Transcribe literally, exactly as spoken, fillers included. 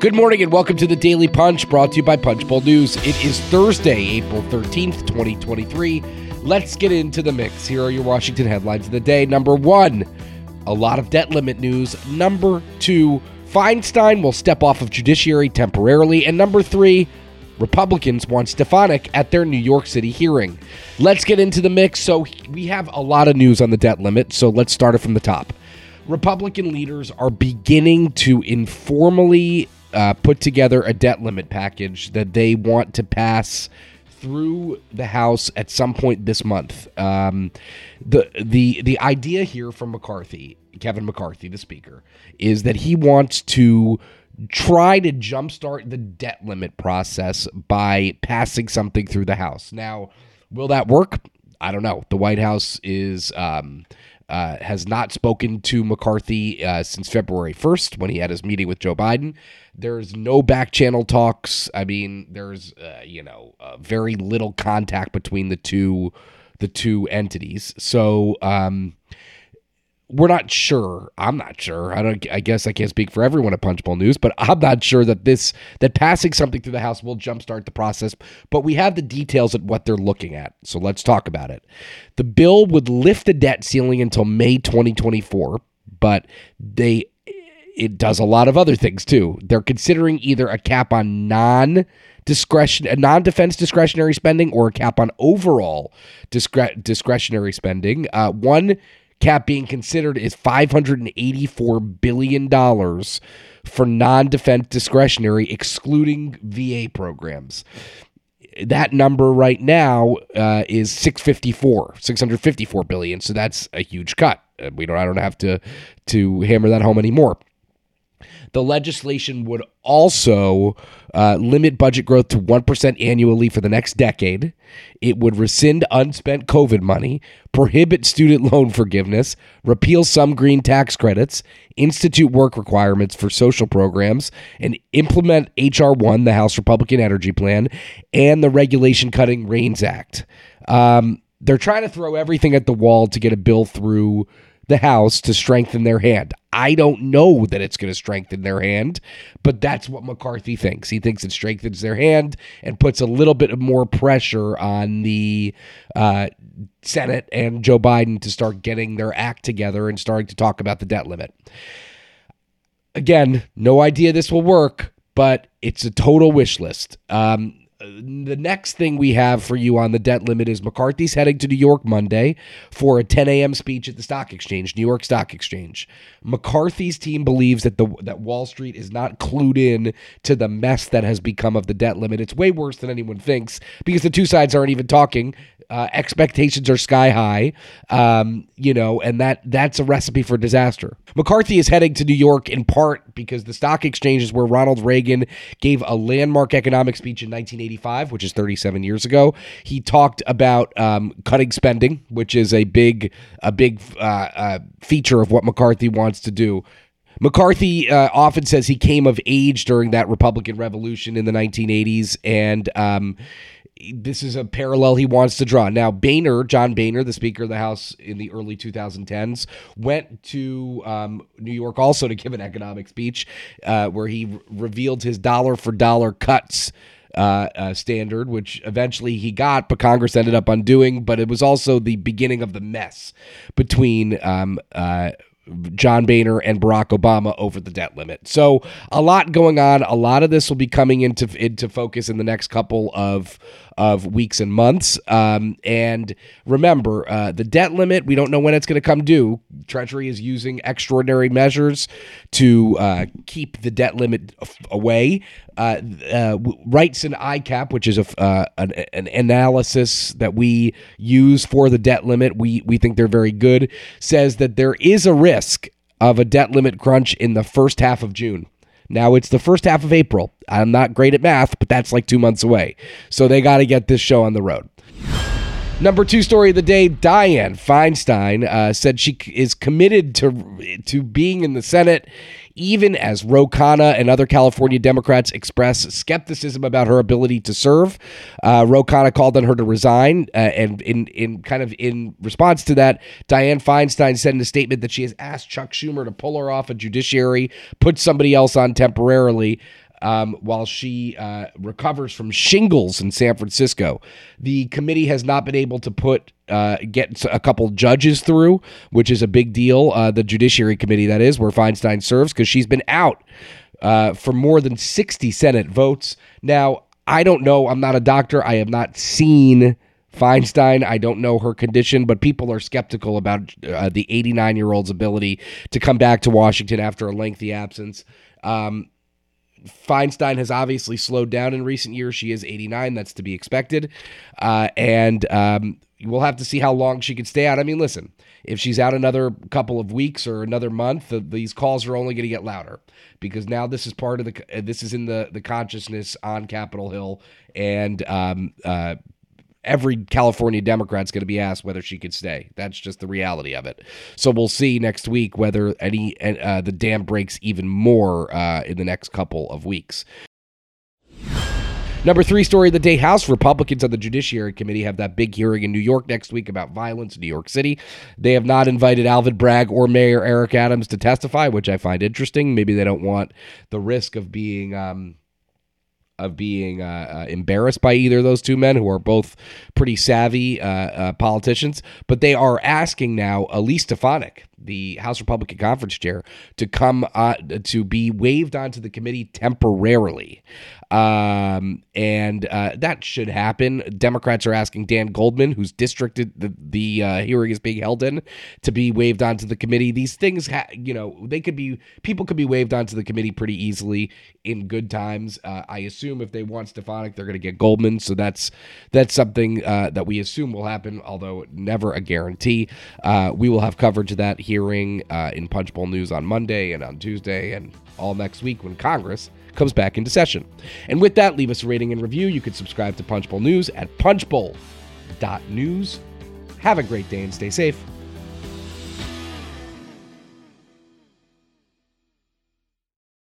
Good morning and welcome to The Daily Punch, brought to you by Punchbowl News. It is Thursday, April thirteenth, twenty twenty-three. Let's get into the mix. Here are your Washington headlines of the day. Number one, a lot of debt limit news. Number two, Feinstein will step off of Judiciary temporarily. And number three, Republicans want Stefanik at their New York City hearing. Let's get into the mix. So we have a lot of news on the debt limit, so let's start it from the top. Republican leaders are beginning to informally Uh, put together a debt limit package that they want to pass through the House at some point this month. Um, the the the idea here from McCarthy, Kevin McCarthy, the Speaker, is that he wants to try to jumpstart the debt limit process by passing something through the House. Now, will that work? I don't know. The White House is um, uh, has not spoken to McCarthy uh, since February first when he had his meeting with Joe Biden. There's no back channel talks. I mean, there's uh, you know uh, very little contact between the two the two entities. So um, we're not sure. I'm not sure. I don't. I guess I can't speak for everyone at Punchbowl News, but I'm not sure that this that passing something through the House will jumpstart the process. But we have the details at what they're looking at, so let's talk about it. The bill would lift the debt ceiling until May twenty twenty-four, but they. It does a lot of other things, too. They're considering either a cap on non-discretion, non-defense discretionary spending or a cap on overall discre- discretionary spending. Uh, one cap being considered is five hundred eighty-four billion dollars for non-defense discretionary, excluding V A programs. That number right now uh, is six hundred fifty-four billion dollars, so that's a huge cut. We don't. I don't have to to hammer that home anymore. The legislation would also uh, limit budget growth to one percent annually for the next decade. It would rescind unspent COVID money, prohibit student loan forgiveness, repeal some green tax credits, institute work requirements for social programs, and implement H R one, the House Republican Energy Plan, and the Regulation Cutting Reins Act. Um, they're trying to throw everything at the wall to get a bill through the House to strengthen their hand. I don't know that it's going to strengthen their hand, but that's what McCarthy thinks. He thinks it strengthens their hand and puts a little bit more pressure on the uh, Senate and Joe Biden to start getting their act together and starting to talk about the debt limit. Again, no idea this will work, but it's a total wish list. Um, The next thing we have for you on the debt limit is McCarthy's heading to New York Monday for a ten a.m. speech at the Stock Exchange, New York Stock Exchange. McCarthy's team believes that the that Wall Street is not clued in to the mess that has become of the debt limit. It's way worse than anyone thinks because the two sides aren't even talking. Uh, expectations are sky high, um, you know, and that that's a recipe for disaster. McCarthy is heading to New York in part because the Stock Exchange is where Ronald Reagan gave a landmark economic speech in nineteen eighty-five, which is thirty-seven years ago. He talked about um, cutting spending, which is a big a big uh, uh, feature of what McCarthy wants to do. McCarthy uh, often says he came of age during that Republican Revolution in the nineteen eighties, and um, this is a parallel he wants to draw. Now, Boehner, John Boehner, the Speaker of the House in the early twenty tens, went to um, New York also to give an economic speech uh, where he re- revealed his dollar-for-dollar cuts Uh, uh, standard, which eventually he got, but Congress ended up undoing. But it was also the beginning of the mess between um, uh, John Boehner and Barack Obama over the debt limit. So a lot going on. A lot of this will be coming into into focus in the next couple of of weeks and months. Um, and remember, uh, the debt limit, we don't know when it's going to come due. Treasury is using extraordinary measures to uh, keep the debt limit away. Uh, uh, Wrightson I C A P, which is a, uh, an, an analysis that we use for the debt limit, we, we think they're very good, says that there is a risk of a debt limit crunch in the first half of June. Now it's the first half of April. I'm not great at math, but that's like two months away. So they got to get this show on the road. Number two story of the day, Dianne Feinstein uh, said she is committed to to being in the Senate, even as Ro Khanna and other California Democrats express skepticism about her ability to serve. Uh, Ro Khanna called on her to resign, uh, and in in kind of in response to that, Dianne Feinstein said in a statement that she has asked Chuck Schumer to pull her off of Judiciary, put somebody else on temporarily, Um, while she uh, recovers from shingles in San Francisco. The committee has not been able to put uh, get a couple judges through, which is a big deal. Uh, the Judiciary Committee, that is, where Feinstein serves, because she's been out uh, for more than sixty Senate votes. Now, I don't know. I'm not a doctor. I have not seen Feinstein. I don't know her condition, but people are skeptical about uh, the eighty-nine-year-old's ability to come back to Washington after a lengthy absence. Um Feinstein has obviously slowed down in recent years. She is eighty-nine. That's to be expected. Uh, and um, we'll have to see how long she can stay out. I mean, listen, if she's out another couple of weeks or another month, the, these calls are only going to get louder, because now this is part of the, this is in the, the consciousness on Capitol Hill. And um, uh, every California Democrat's going to be asked whether she could stay. That's just the reality of it. So we'll see next week whether any uh, the dam breaks even more uh, in the next couple of weeks. Number three story of the day, House Republicans on the Judiciary Committee have that big hearing in New York next week about violence in New York City. They have not invited Alvin Bragg or Mayor Eric Adams to testify, which I find interesting. Maybe they don't want the risk of being... Um, of being uh, uh, embarrassed by either of those two men, who are both pretty savvy uh, uh, politicians. But they are asking now Elise Stefanik, the House Republican Conference Chair, to come uh, to be waived onto the committee temporarily. Um, and uh, that should happen. Democrats are asking Dan Goldman, whose district the, the uh, hearing is being held in, to be waived onto the committee. These things, ha- you know, they could be, people could be waived onto the committee pretty easily in good times. Uh, I assume if they want Stefanik, they're going to get Goldman. So that's, that's something uh, that we assume will happen, although never a guarantee. Uh, we will have coverage of that hearing uh, in Punchbowl News on Monday and on Tuesday and all next week when Congress comes back into session. And with that, leave us a rating and review. You can subscribe to Punchbowl News at punchbowl dot news. Have a great day and stay safe.